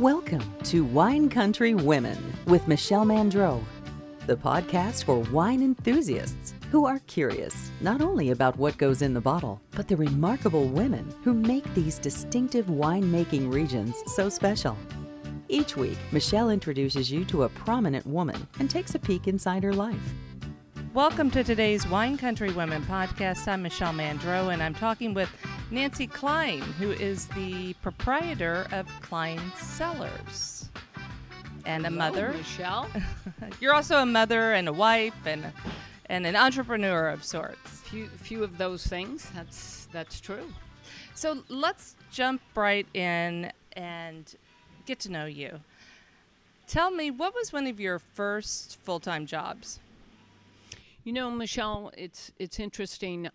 Welcome to Wine Country Women with Michelle Mandreau, the podcast for wine enthusiasts who are curious not only about what goes in the bottle, but the remarkable women who make these distinctive winemaking regions so special. Each week, Michelle introduces you to a prominent woman and takes a peek inside her life. Welcome to today's Wine Country Women podcast. I'm Michelle Mandreau, and I'm talking with Nancy Cline, who is the proprietor of Cline Cellars and a mother. Michelle, you're also a mother and a wife and an entrepreneur of sorts. Few of those things. That's true. So let's jump right in and get to know you. Tell me, what was one of your first full-time jobs? You know, Michelle, it's interesting.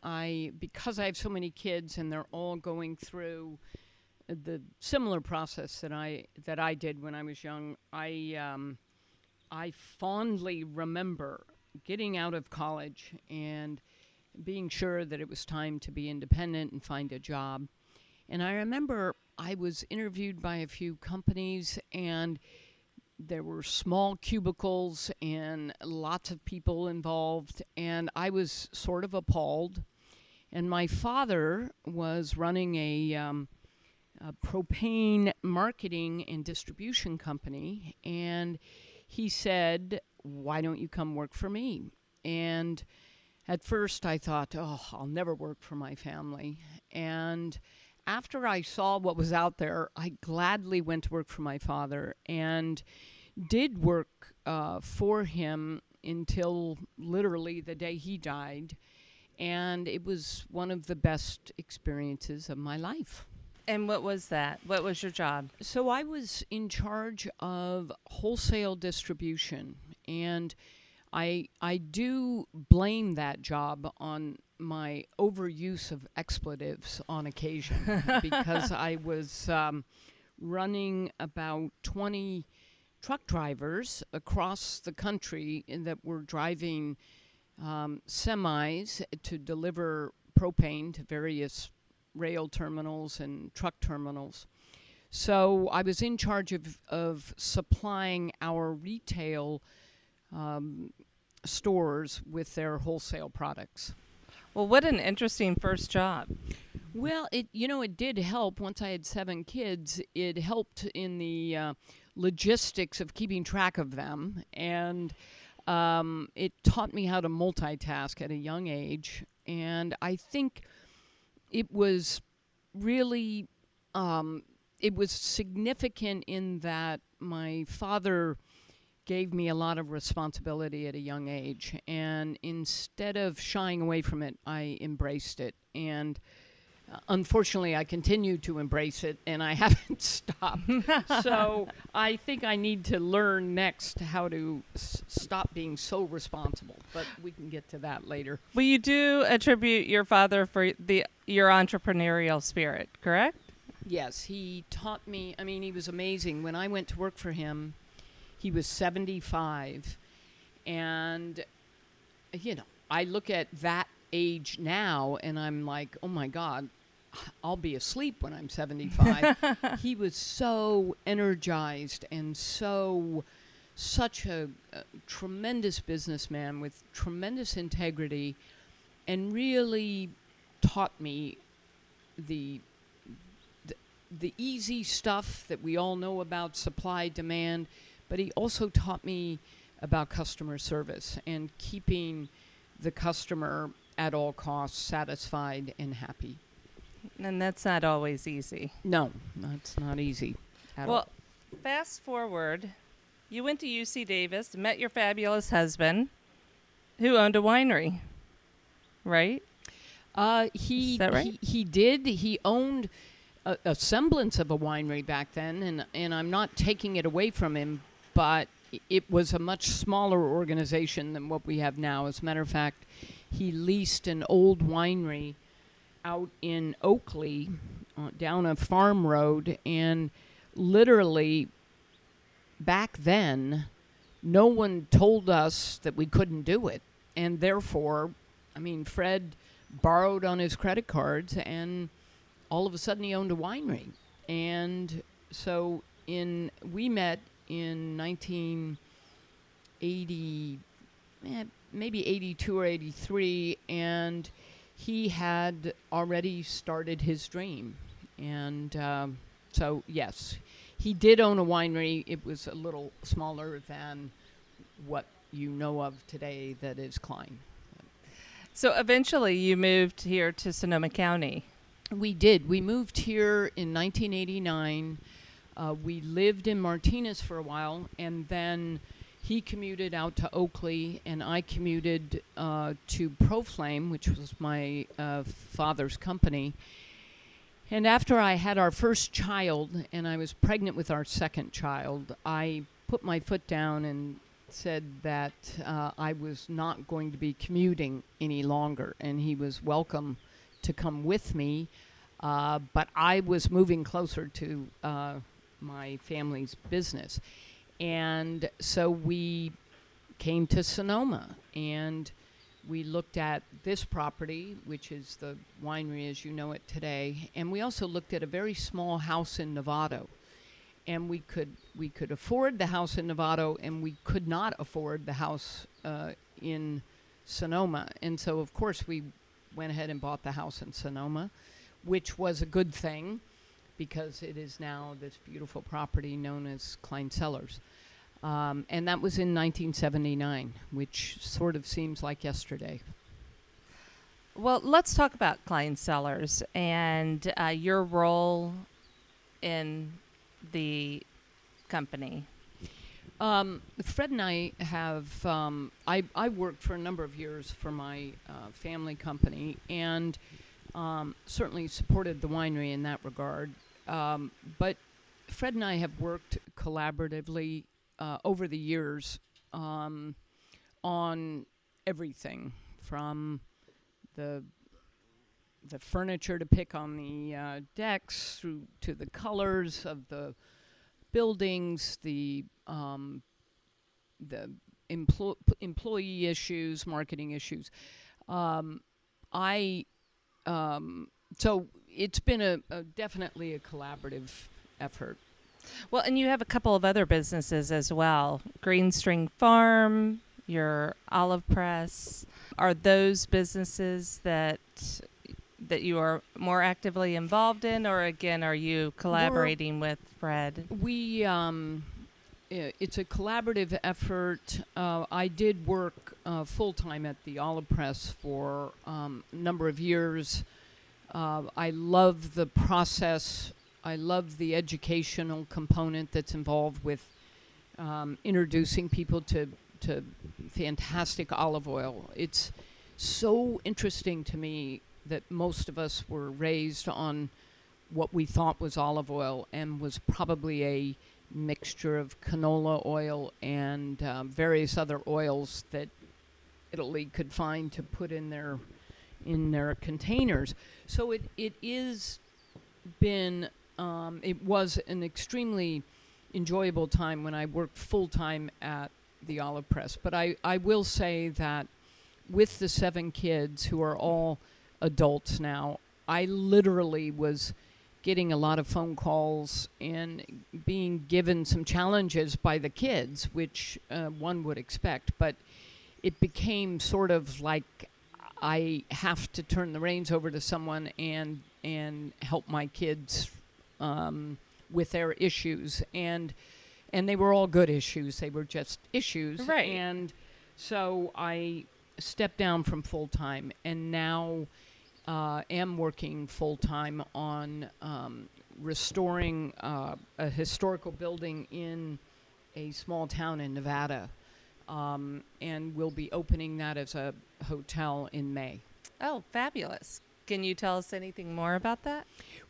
Because I have so many kids and they're all going through the similar process that I did when I was young. I fondly remember getting out of college and being sure that it was time to be independent and find a job. And I remember I was interviewed by a few companies, and there were small cubicles and lots of people involved, and I was sort of appalled. And my father was running a propane marketing and distribution company, and he said, "Why don't you come work for me?" And at first I thought, oh, I'll never work for my family. And after I saw what was out there, I gladly went to work for my father and did work for him until literally the day he died. And it was one of the best experiences of my life. And what was that? What was your job? So I was in charge of wholesale distribution. And I do blame that job on my overuse of expletives on occasion because I was running about 20 truck drivers across the country that were driving semis to deliver propane to various rail terminals and truck terminals. So I was in charge of supplying our retail stores with their wholesale products. Well, what an interesting first job. Well, it did help. Once I had 7 kids, it helped in the logistics of keeping track of them. And it taught me how to multitask at a young age. And I think it was really, it was significant in that my father gave me a lot of responsibility at a young age, and instead of shying away from it, I embraced it. And unfortunately, I continue to embrace it, and I haven't stopped. So I think I need to learn next how to stop being so responsible, but we can get to that later. Well, you do attribute your father for your entrepreneurial spirit, correct? Yes, he taught me. I mean, he was amazing. When I went to work for him, he was 75, and, you know, I look at that age now, and I'm like, oh, my God, I'll be asleep when I'm 75. He was so energized and such a tremendous businessman with tremendous integrity, and really taught me the easy stuff that we all know about supply, demand. But he also taught me about customer service and keeping the customer at all costs satisfied and happy. And that's not always easy. No, that's not easy at all. Well, fast forward, you went to UC Davis, met your fabulous husband, who owned a winery, right? Is that right? He did. He owned a semblance of a winery back then, and I'm not taking it away from him, but it was a much smaller organization than what we have now. As a matter of fact, he leased an old winery out in Oakley, down a farm road, and literally back then, no one told us that we couldn't do it. And therefore, I mean, Fred borrowed on his credit cards, and all of a sudden he owned a winery. And so we met in 1980, maybe 82 or 83, and he had already started his dream. And so, yes, he did own a winery. It was a little smaller than what you know of today that is Cline. So eventually you moved here to Sonoma County. We did. We moved here in 1989. We lived in Martinez for a while, and then he commuted out to Oakley, and I commuted to Proflame, which was my father's company. And after I had our first child, and I was pregnant with our second child, I put my foot down and said that I was not going to be commuting any longer, and he was welcome to come with me, but I was moving closer to my family's business. And so we came to Sonoma, and we looked at this property, which is the winery as you know it today, and we also looked at a very small house in Novato. And we could afford the house in Novato, and we could not afford the house in Sonoma. And so, of course, we went ahead and bought the house in Sonoma, which was a good thing because it is now this beautiful property known as Cline Cellars. And that was in 1979, which sort of seems like yesterday. Well, let's talk about Cline Cellars and your role in the company. Fred and I have, I worked for a number of years for my family company, and certainly supported the winery in that regard. But Fred and I have worked collaboratively over the years on everything from the furniture to pick on the decks through to the colors of the buildings, the employee issues, marketing issues. So it's been a definitely a collaborative effort. Well, and you have a couple of other businesses as well. Green String Farm, your Olive Press. Are those businesses that you are more actively involved in, or again, are you collaborating with Fred? We, it's a collaborative effort. I did work full-time at the Olive Press for a number of years. I love the process. I love the educational component that's involved with introducing people to fantastic olive oil. It's so interesting to me that most of us were raised on what we thought was olive oil and was probably a mixture of canola oil and various other oils that Italy could find to put in their containers. So it was an extremely enjoyable time when I worked full-time at the Olive Press. But I will say that with the 7 kids who are all adults now, I literally was getting a lot of phone calls and being given some challenges by the kids, which one would expect, but it became sort of like I have to turn the reins over to someone and help my kids with their issues. And they were all good issues. They were just issues. Right. And so I stepped down from full-time and now am working full-time on restoring a historical building in a small town in Nevada, and we'll be opening that as a hotel in May. Oh, fabulous. Can you tell us anything more about that?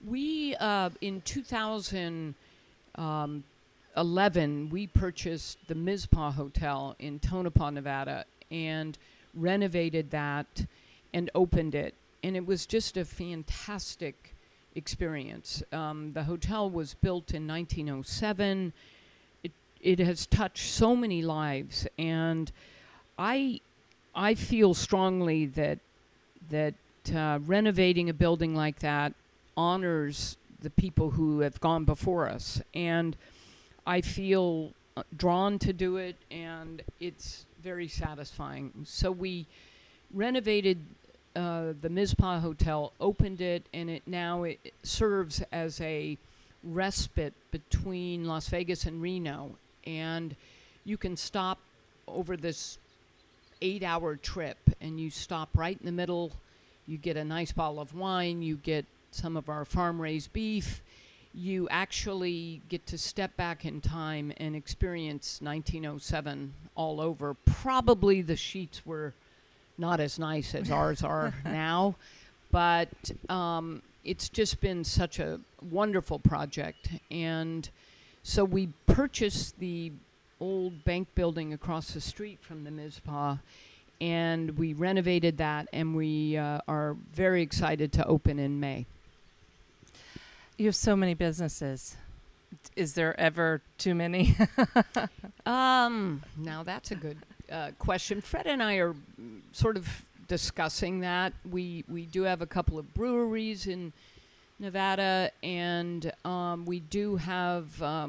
We, in 2011, we purchased the Mizpah Hotel in Tonopah, Nevada, and renovated that and opened it. And it was just a fantastic experience. The hotel was built in 1907. It has touched so many lives, and I feel strongly that renovating a building like that honors the people who have gone before us. And I feel drawn to do it, and it's very satisfying. So we renovated the Mizpah Hotel, opened it, and it now serves as a respite between Las Vegas and Reno, and you can stop over this 8-hour trip, and you stop right in the middle. You get a nice bottle of wine, you get some of our farm-raised beef, you actually get to step back in time and experience 1907 all over. Probably the sheets were not as nice as ours are now, but it's just been such a wonderful project. And so we purchased the old bank building across the street from the Mizpah, and we renovated that, and we are very excited to open in May. You have so many businesses. Is there ever too many? Now that's a good question. Fred and I are sort of discussing that. We do have a couple of breweries in Nevada, and we do have a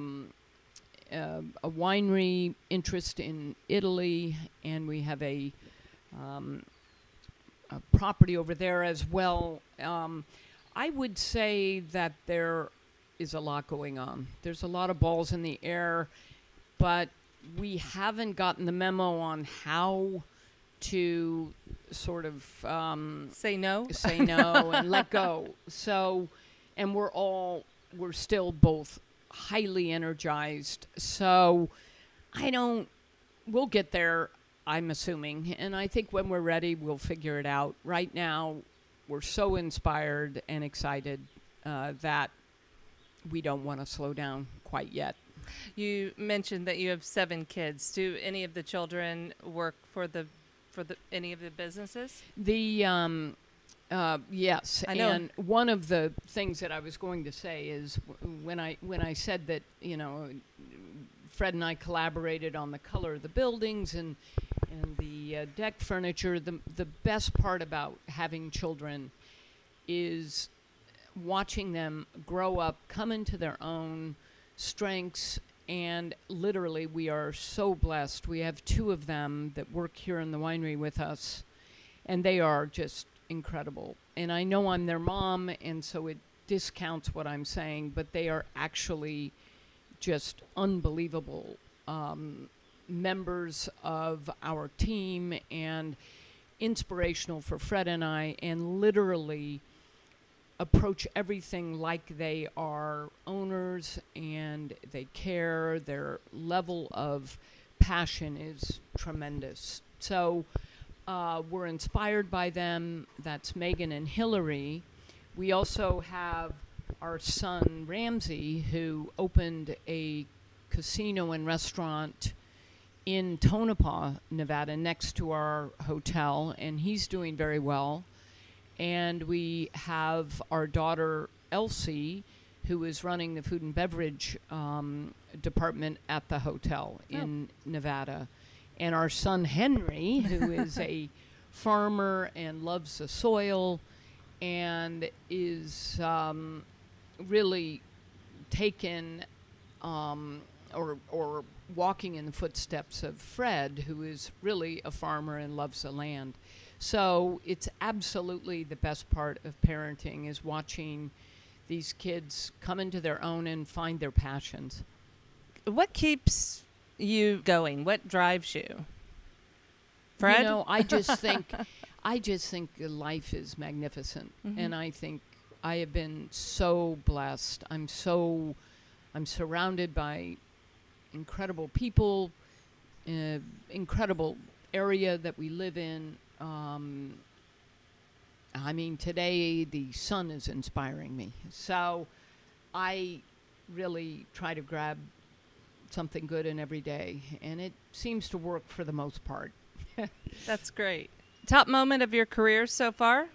winery interest in Italy, and we have a property over there as well. I would say that there is a lot going on. There's a lot of balls in the air, but we haven't gotten the memo on how to sort of say no and let go. So, and we're still both highly energized. So we'll get there, I'm assuming. And I think when we're ready, we'll figure it out. Right now, we're so inspired and excited that we don't want to slow down quite yet. You mentioned that you have 7 kids. Do any of the children work for any of the businesses? Yes, I know. And one of the things that I was going to say is when I said that, Fred and I collaborated on the color of the buildings and the deck furniture. The best part about having children is watching them grow up, come into their own strengths, and literally we are so blessed. We have 2 of them that work here in the winery with us, and they are just incredible. And I know I'm their mom, and so it discounts what I'm saying, but they are actually just unbelievable members of our team and inspirational for Fred and I, and literally approach everything like they are owners and they care. Their level of passion is tremendous. So we're inspired by them. That's Megan and Hillary. We also have our son, Ramsey, who opened a casino and restaurant in Tonopah, Nevada, next to our hotel, and he's doing very well. And we have our daughter, Elsie, who is running the food and beverage department at the hotel in Nevada. And our son, Henry, who is a farmer and loves the soil and is really taken or walking in the footsteps of Fred, who is really a farmer and loves the land. So it's absolutely the best part of parenting is watching these kids come into their own and find their passions. What keeps you going? What drives you? Fred? I just think life is magnificent. Mm-hmm. And I think I have been so blessed. I'm surrounded by incredible people, incredible area that we live in. I mean, today the sun is inspiring me. So I really try to grab something good in every day, and it seems to work for the most part. That's great. Top moment of your career so far?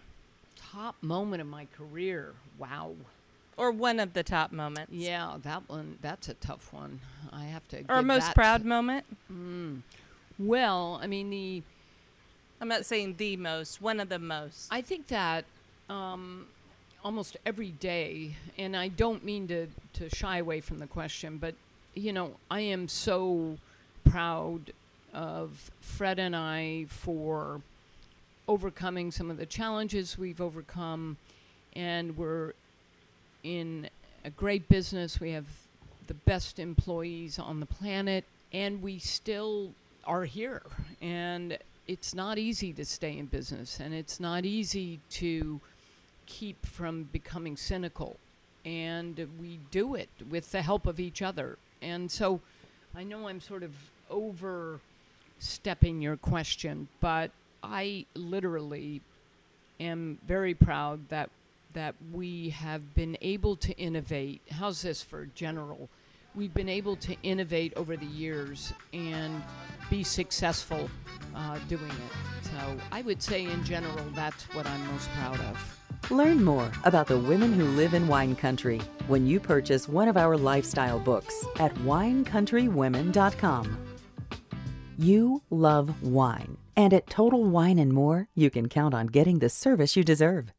Top moment of my career. Wow. Or one of the top moments. Yeah, that one. That's a tough one. I have to. Or most proud moment? Well, I mean, I'm not saying the most, one of the most. I think that almost every day, and I don't mean to shy away from the question, but you know, I am so proud of Fred and I for overcoming some of the challenges we've overcome, and we're in a great business. We have the best employees on the planet, and we still are here. And it's not easy to stay in business, and it's not easy to keep from becoming cynical. And we do it with the help of each other. And so I know I'm sort of overstepping your question, but I literally am very proud that we have been able to innovate. How's this for general? We've been able to innovate over the years and be successful doing it. So I would say in general, that's what I'm most proud of. Learn more about the women who live in wine country when you purchase one of our lifestyle books at winecountrywomen.com. You love wine, and at Total Wine & More, you can count on getting the service you deserve.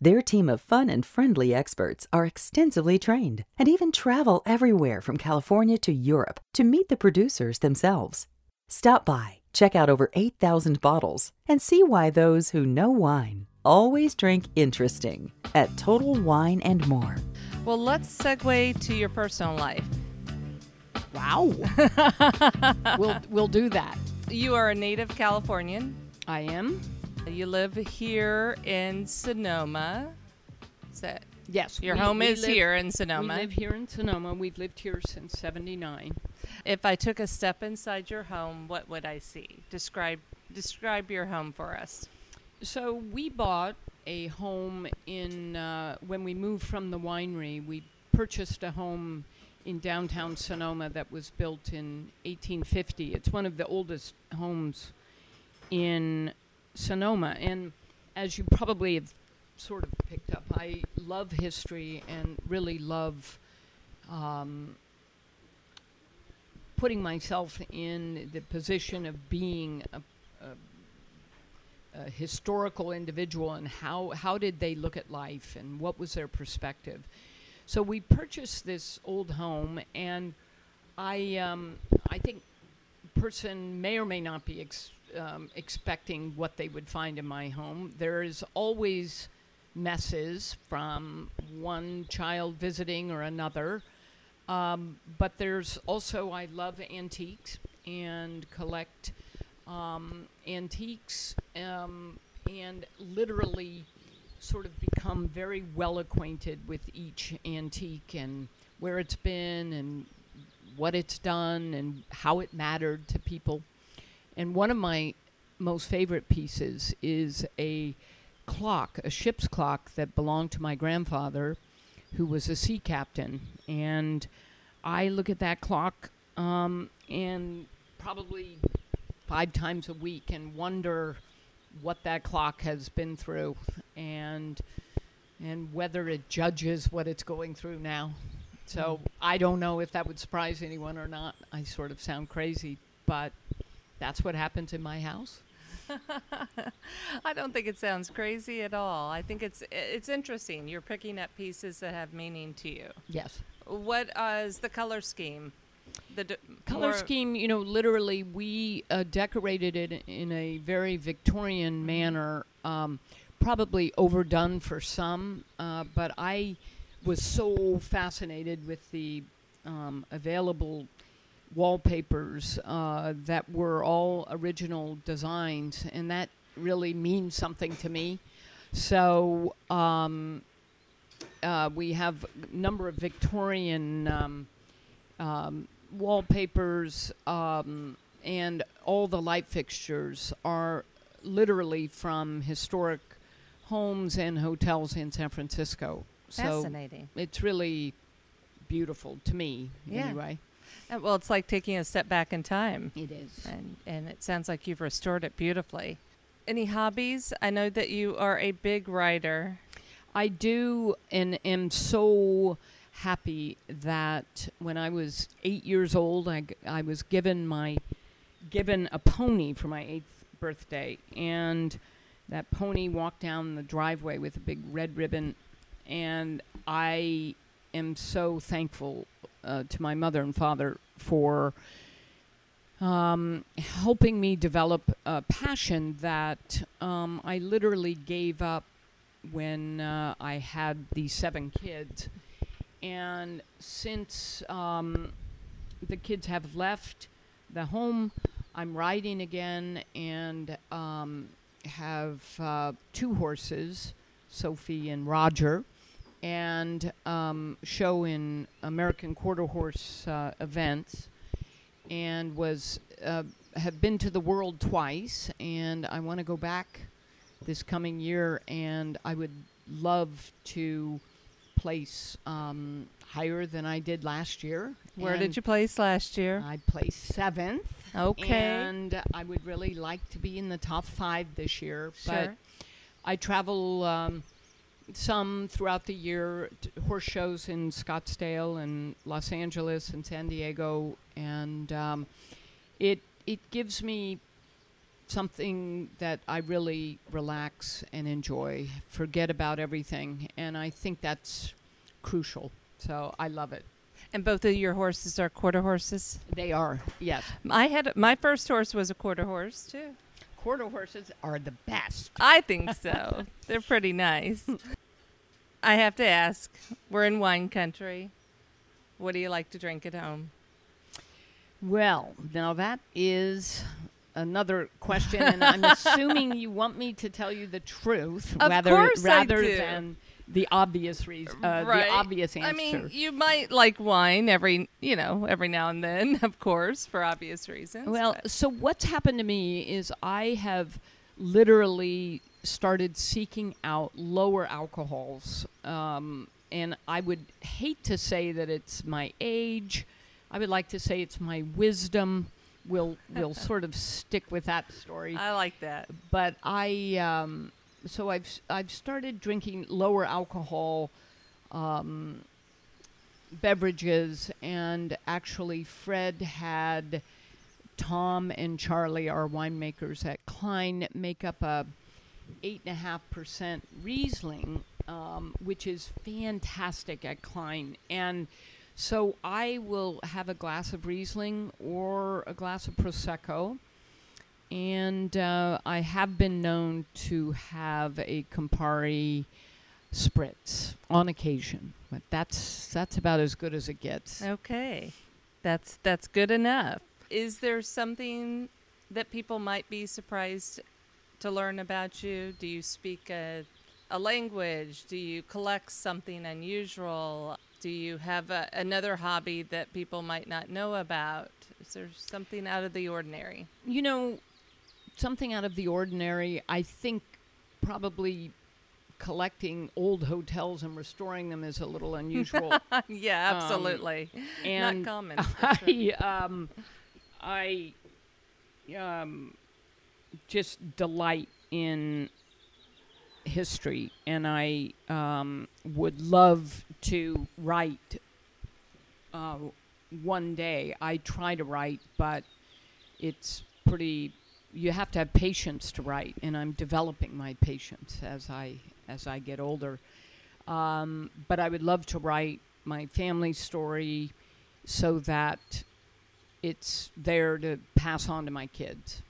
Their team of fun and friendly experts are extensively trained and even travel everywhere from California to Europe to meet the producers themselves. Stop by, check out over 8,000 bottles, and see why those who know wine always drink interesting at Total Wine and More. Well, let's segue to your personal life. Wow. We'll do that. You are a native Californian. I am. You live here in Sonoma. Is that? Yes. Your home is here in Sonoma. We live here in Sonoma. We've lived here since 1979. If I took a step inside your home, what would I see? Describe your home for us. So we bought a home in, when we moved from the winery, we purchased a home in downtown Sonoma that was built in 1850. It's one of the oldest homes in Sonoma. And as you probably have sort of picked up, I love history and really love putting myself in the position of being a historical individual, and how did they look at life and what was their perspective. So we purchased this old home, and I think person may or may not be expecting what they would find in my home. There is always messes from one child visiting or another, but there's also, I love antiques and collect antiques, and literally sort of become very well acquainted with each antique and where it's been and what it's done and how it mattered to people. And one of my most favorite pieces is a clock, a ship's clock that belonged to my grandfather, who was a sea captain. And I look at that clock and probably 5 times a week and wonder what that clock has been through and whether it judges what it's going through now. So I don't know if that would surprise anyone or not. I sort of sound crazy, but that's what happens in my house. I don't think it sounds crazy at all. I think it's interesting. You're picking up pieces that have meaning to you. Yes. What is the color scheme? The color scheme, you know, literally we decorated it in a very Victorian manner, probably overdone for some, but I was so fascinated with the available wallpapers that were all original designs, and that really means something to me. So we have a number of Victorian wallpapers, and all the light fixtures are literally from historic homes and hotels in San Francisco. Fascinating. So it's really beautiful to me, anyway. And, well, it's like taking a step back in time. It is. And it sounds like you've restored it beautifully. Any hobbies? I know that you are a big writer. I do, and am so happy that when I was 8 years old, I was given a pony for my 8th birthday, and that pony walked down the driveway with a big red ribbon, and I am so thankful to my mother and father for helping me develop a passion that I literally gave up when I had the 7 kids. And since the kids have left the home, I'm riding again and have 2 horses, Sophie and Roger, and show in American Quarter Horse events, and have been to the world twice, and I want to go back this coming year, and I would love to place higher than I did last year. Where did you place last year? I placed 7th. Okay. And I would really like to be in the top 5 this year. Sure. But I travel some throughout the year, horse shows in Scottsdale and Los Angeles and San Diego, and it gives me something that I really relax and enjoy, forget about everything, and I think that's crucial, so I love it. And both of your horses are quarter horses? They are, yes. My first horse was a quarter horse, too. Quarter horses are the best. I think so. They're pretty nice. I have to ask, we're in wine country. What do you like to drink at home? Well, now that is another question, and I'm assuming you want me to tell you the truth rather than the obvious reason, right. The obvious answer. I mean, you might like wine every now and then, of course, for obvious reasons. Well, so what's happened to me is I have literally started seeking out lower alcohols, and I would hate to say that it's my age. I would like to say it's my wisdom. We'll sort of stick with that story. I like that. But I've started drinking lower alcohol beverages, and actually Fred had Tom and Charlie, our winemakers at Cline, make up a 8.5% Riesling, which is fantastic at Cline, and so I will have a glass of Riesling or a glass of Prosecco, and I have been known to have a Campari spritz on occasion, but that's about as good as it gets. Okay, that's good enough. Is there something that people might be surprised to learn about you? Do you speak a language? Do you collect something unusual? Do you have another hobby that people might not know about? Is there something out of the ordinary? You know, something out of the ordinary, I think probably collecting old hotels and restoring them is a little unusual. Yeah, absolutely. And not common. I just delight in history, and I would love to write one day. I try to write, but you have to have patience to write, and I'm developing my patience as I get older. But I would love to write my family story so that it's there to pass on to my kids.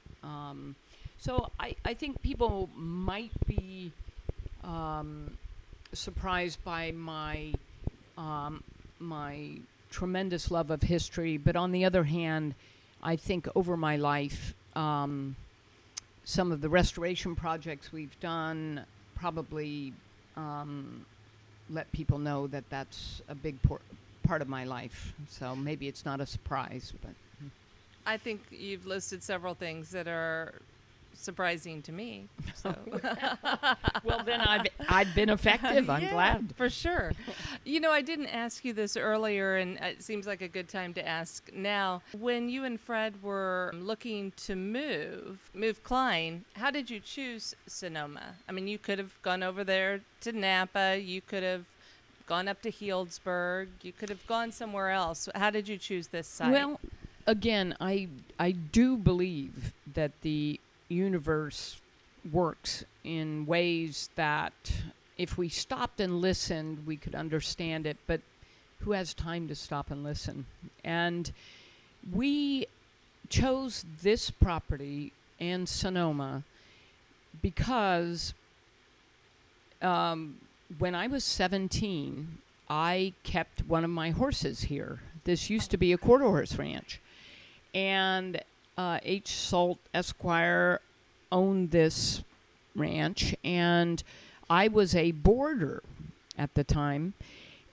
So I think people might be surprised by my tremendous love of history, but on the other hand, I think over my life, some of the restoration projects we've done probably let people know that that's a big part of my life. So maybe it's not a surprise, but I think you've listed several things that are surprising to me. So. Well, then I've been effective. I'm glad. For sure. You know, I didn't ask you this earlier, and it seems like a good time to ask now. When you and Fred were looking to move Cline, how did you choose Sonoma? I mean, you could have gone over there to Napa. You could have gone up to Healdsburg. You could have gone somewhere else. How did you choose this site? Well, again, I do believe that the universe works in ways that if we stopped and listened, we could understand it. But who has time to stop and listen. And we chose this property and Sonoma because when I was 17, I kept one of my horses here. This used to be a quarter horse ranch. And H. Salt Esquire owned this ranch, and I was a boarder at the time.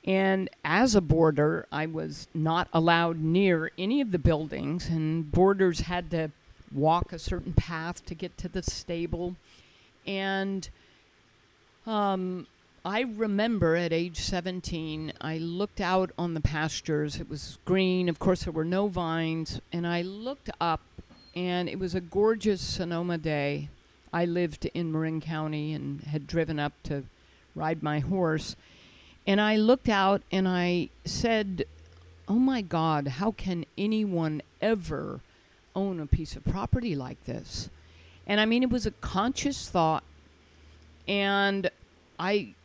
And as a boarder, I was not allowed near any of the buildings, and boarders had to walk a certain path to get to the stable. And I remember at age 17, I looked out on the pastures. It was green. Of course, there were no vines. And I looked up, and it was a gorgeous Sonoma day. I lived in Marin County and had driven up to ride my horse. And I looked out and I said, oh my God, how can anyone ever own a piece of property like this? And I mean, it was a conscious thought. And I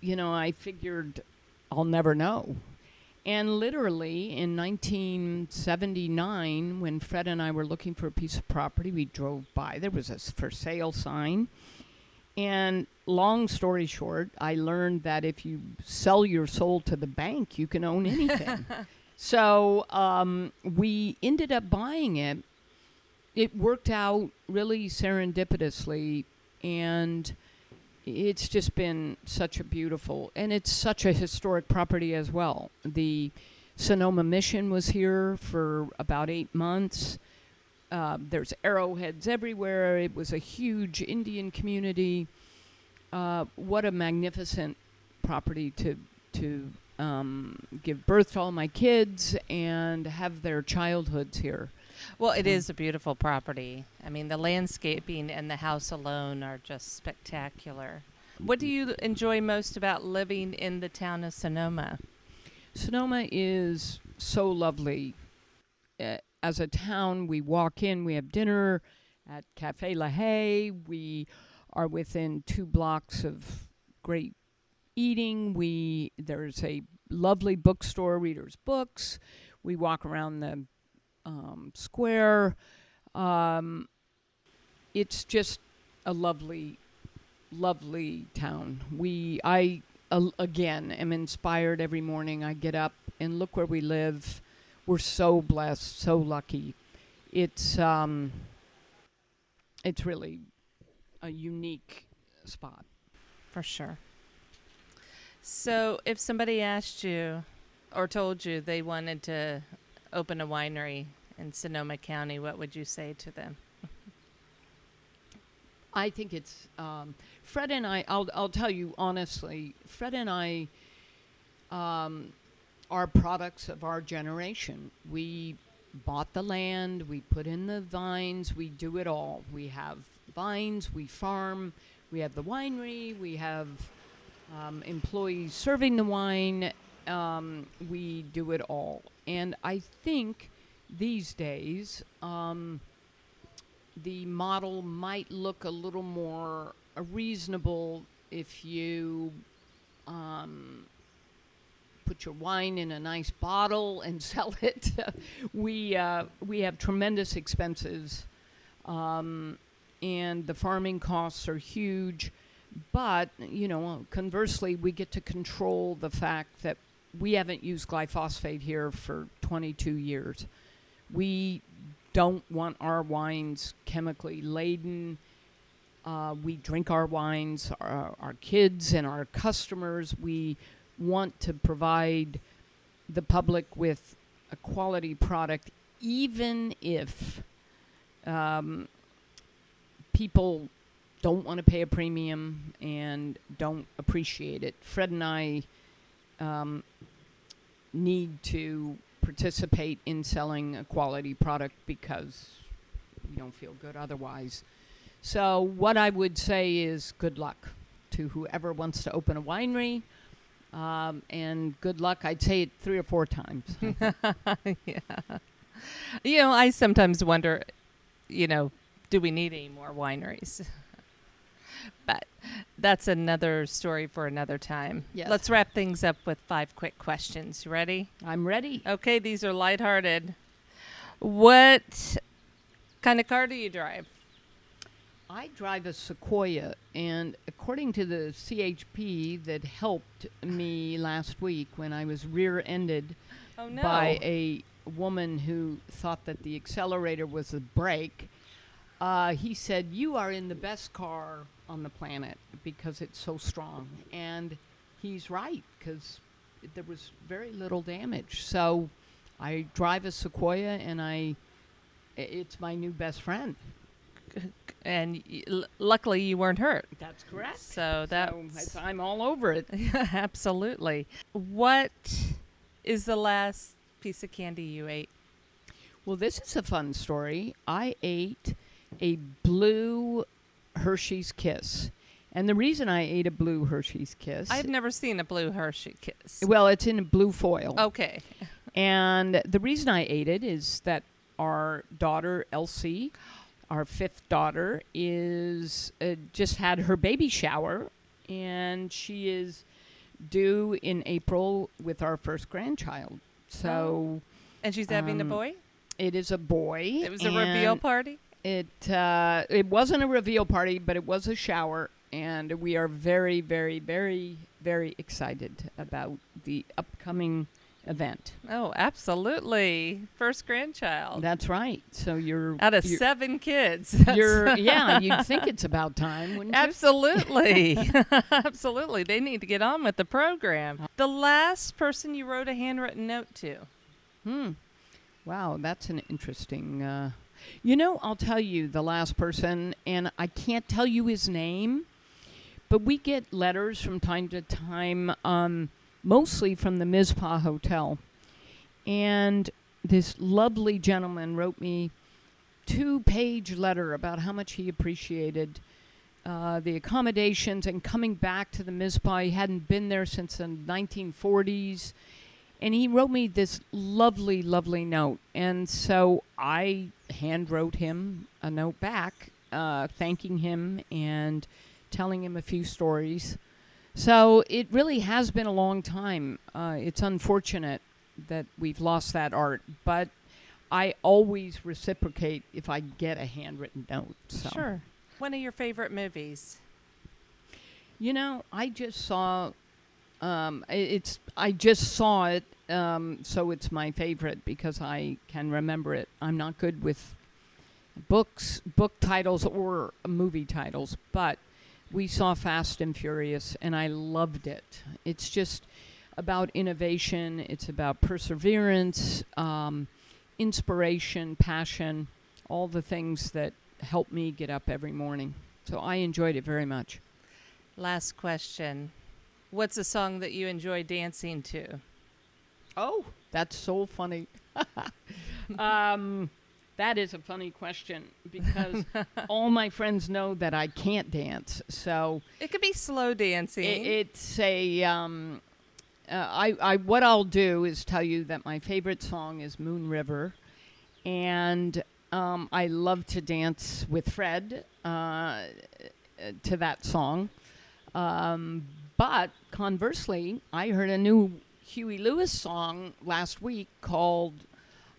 figured I'll never know. And literally in 1979, when Fred and I were looking for a piece of property, we drove by. There was a for sale sign. And long story short, I learned that if you sell your soul to the bank, you can own anything. So we ended up buying it. It worked out really serendipitously, and it's just been such a beautiful, and it's such a historic property as well. The Sonoma Mission was here for about 8 months. There's arrowheads everywhere. It was a huge Indian community. What a magnificent property to give birth to all my kids and have their childhoods here. Well, it is a beautiful property. I mean, the landscaping and the house alone are just spectacular. What do you enjoy most about living in the town of Sonoma? Sonoma is so lovely. As a town, we walk in, we have dinner at Cafe La Haye. We are within 2 blocks of great eating. There's a lovely bookstore, Reader's Books. We walk around the square. It's just a lovely, lovely town. I am inspired every morning. I get up and look where we live. We're so blessed, so lucky. It's really a unique spot. For sure. So if somebody asked you or told you they wanted to open a winery in Sonoma County, what would you say to them? I think it's Fred and I. I'll tell you honestly. Fred and I are products of our generation. We bought the land. We put in the vines. We do it all. We have vines. We farm. We have the winery. We have employees serving the wine. We do it all. And I think these days the model might look a little more reasonable if you put your wine in a nice bottle and sell it. We have tremendous expenses, and the farming costs are huge. But, conversely, we get to control the fact that we haven't used glyphosate here for 22 years. We don't want our wines chemically laden. We drink our wines, our kids and our customers. We want to provide the public with a quality product, even if people don't want to pay a premium and don't appreciate it. Fred and I need to participate in selling a quality product because we don't feel good otherwise. So what I would say is good luck to whoever wants to open a winery, and good luck. I'd say it 3 or 4 times. Yeah. I sometimes wonder, do we need any more wineries? But that's another story for another time. Yes. Let's wrap things up with 5 quick questions. You ready? I'm ready. Okay, these are lighthearted. What kind of car do you drive? I drive a Sequoia, and according to the CHP that helped me last week when I was rear-ended by a woman who thought that the accelerator was the brake, he said, you are in the best car on the planet because it's so strong. And he's right, because there was very little damage. So I drive a Sequoia, and it's my new best friend. And luckily you weren't hurt. That's correct. So I'm all over it. Absolutely. What is the last piece of candy you ate? Well, this is a fun story. I ate a blue Hershey's Kiss. And the reason I ate a blue Hershey's Kiss... I've never seen a blue Hershey Kiss. Well, it's in a blue foil. Okay. And the reason I ate it is that our daughter, Elsie... Our 5th daughter is just had her baby shower, and she is due in April with our first grandchild. So, and she's having a boy? It is a boy. It was a reveal party? It wasn't a reveal party, but it was a shower, and we are very, very, very, very excited about the upcoming event. Oh, absolutely. First grandchild. That's right. So you're... Out of 7 kids. Yeah, you'd think it's about time, wouldn't you? Absolutely. Absolutely. They need to get on with the program. The last person you wrote a handwritten note to? Wow, that's an interesting... I'll tell you the last person, and I can't tell you his name, but we get letters from time to time... mostly from the Mizpah Hotel. And this lovely gentleman wrote me 2-page letter about how much he appreciated the accommodations and coming back to the Mizpah. He hadn't been there since the 1940s. And he wrote me this lovely, lovely note. And so I handwrote him a note back, thanking him and telling him a few stories. So it really has been a long time. It's unfortunate that we've lost that art, but I always reciprocate if I get a handwritten note. So. Sure. One of your favorite movies? I just saw. So it's my favorite because I can remember it. I'm not good with book titles or movie titles, but. We saw Fast and Furious, and I loved it. It's just about innovation. It's about perseverance, inspiration, passion, all the things that help me get up every morning. So I enjoyed it very much. Last question. What's a song that you enjoy dancing to? Oh, that's so funny. That is a funny question because all my friends know that I can't dance. So it could be slow dancing. It's a what I'll do is tell you that my favorite song is Moon River, and I love to dance with Fred to that song. But conversely, I heard a new Huey Lewis song last week called.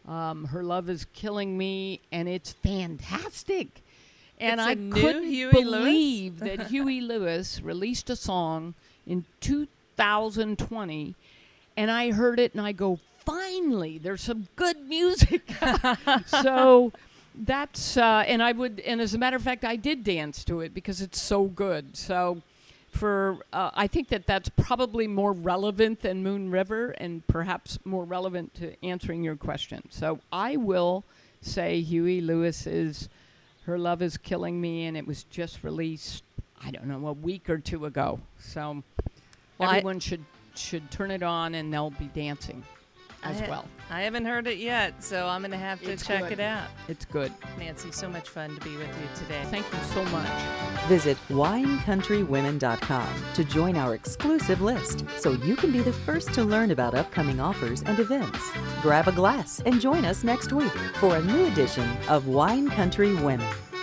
Her Love Is Killing Me, and it's fantastic. And I couldn't believe that Huey Lewis released a song in 2020, and I heard it, and I go, finally, there's some good music. So that's, and as a matter of fact, I did dance to it because it's so good. So I think that's probably more relevant than Moon River and perhaps more relevant to answering your question. So I will say Huey Lewis's Her Love Is Killing Me, and it was just released, I don't know, a week or 2 ago. So everyone should turn it on, and they'll be dancing as well. I haven't heard it yet, so I'm going to have to check it out. It's good. Nancy, so much fun to be with you today. Thank you so much. Visit WineCountryWomen.com to join our exclusive list so you can be the first to learn about upcoming offers and events. Grab a glass and join us next week for a new edition of Wine Country Women.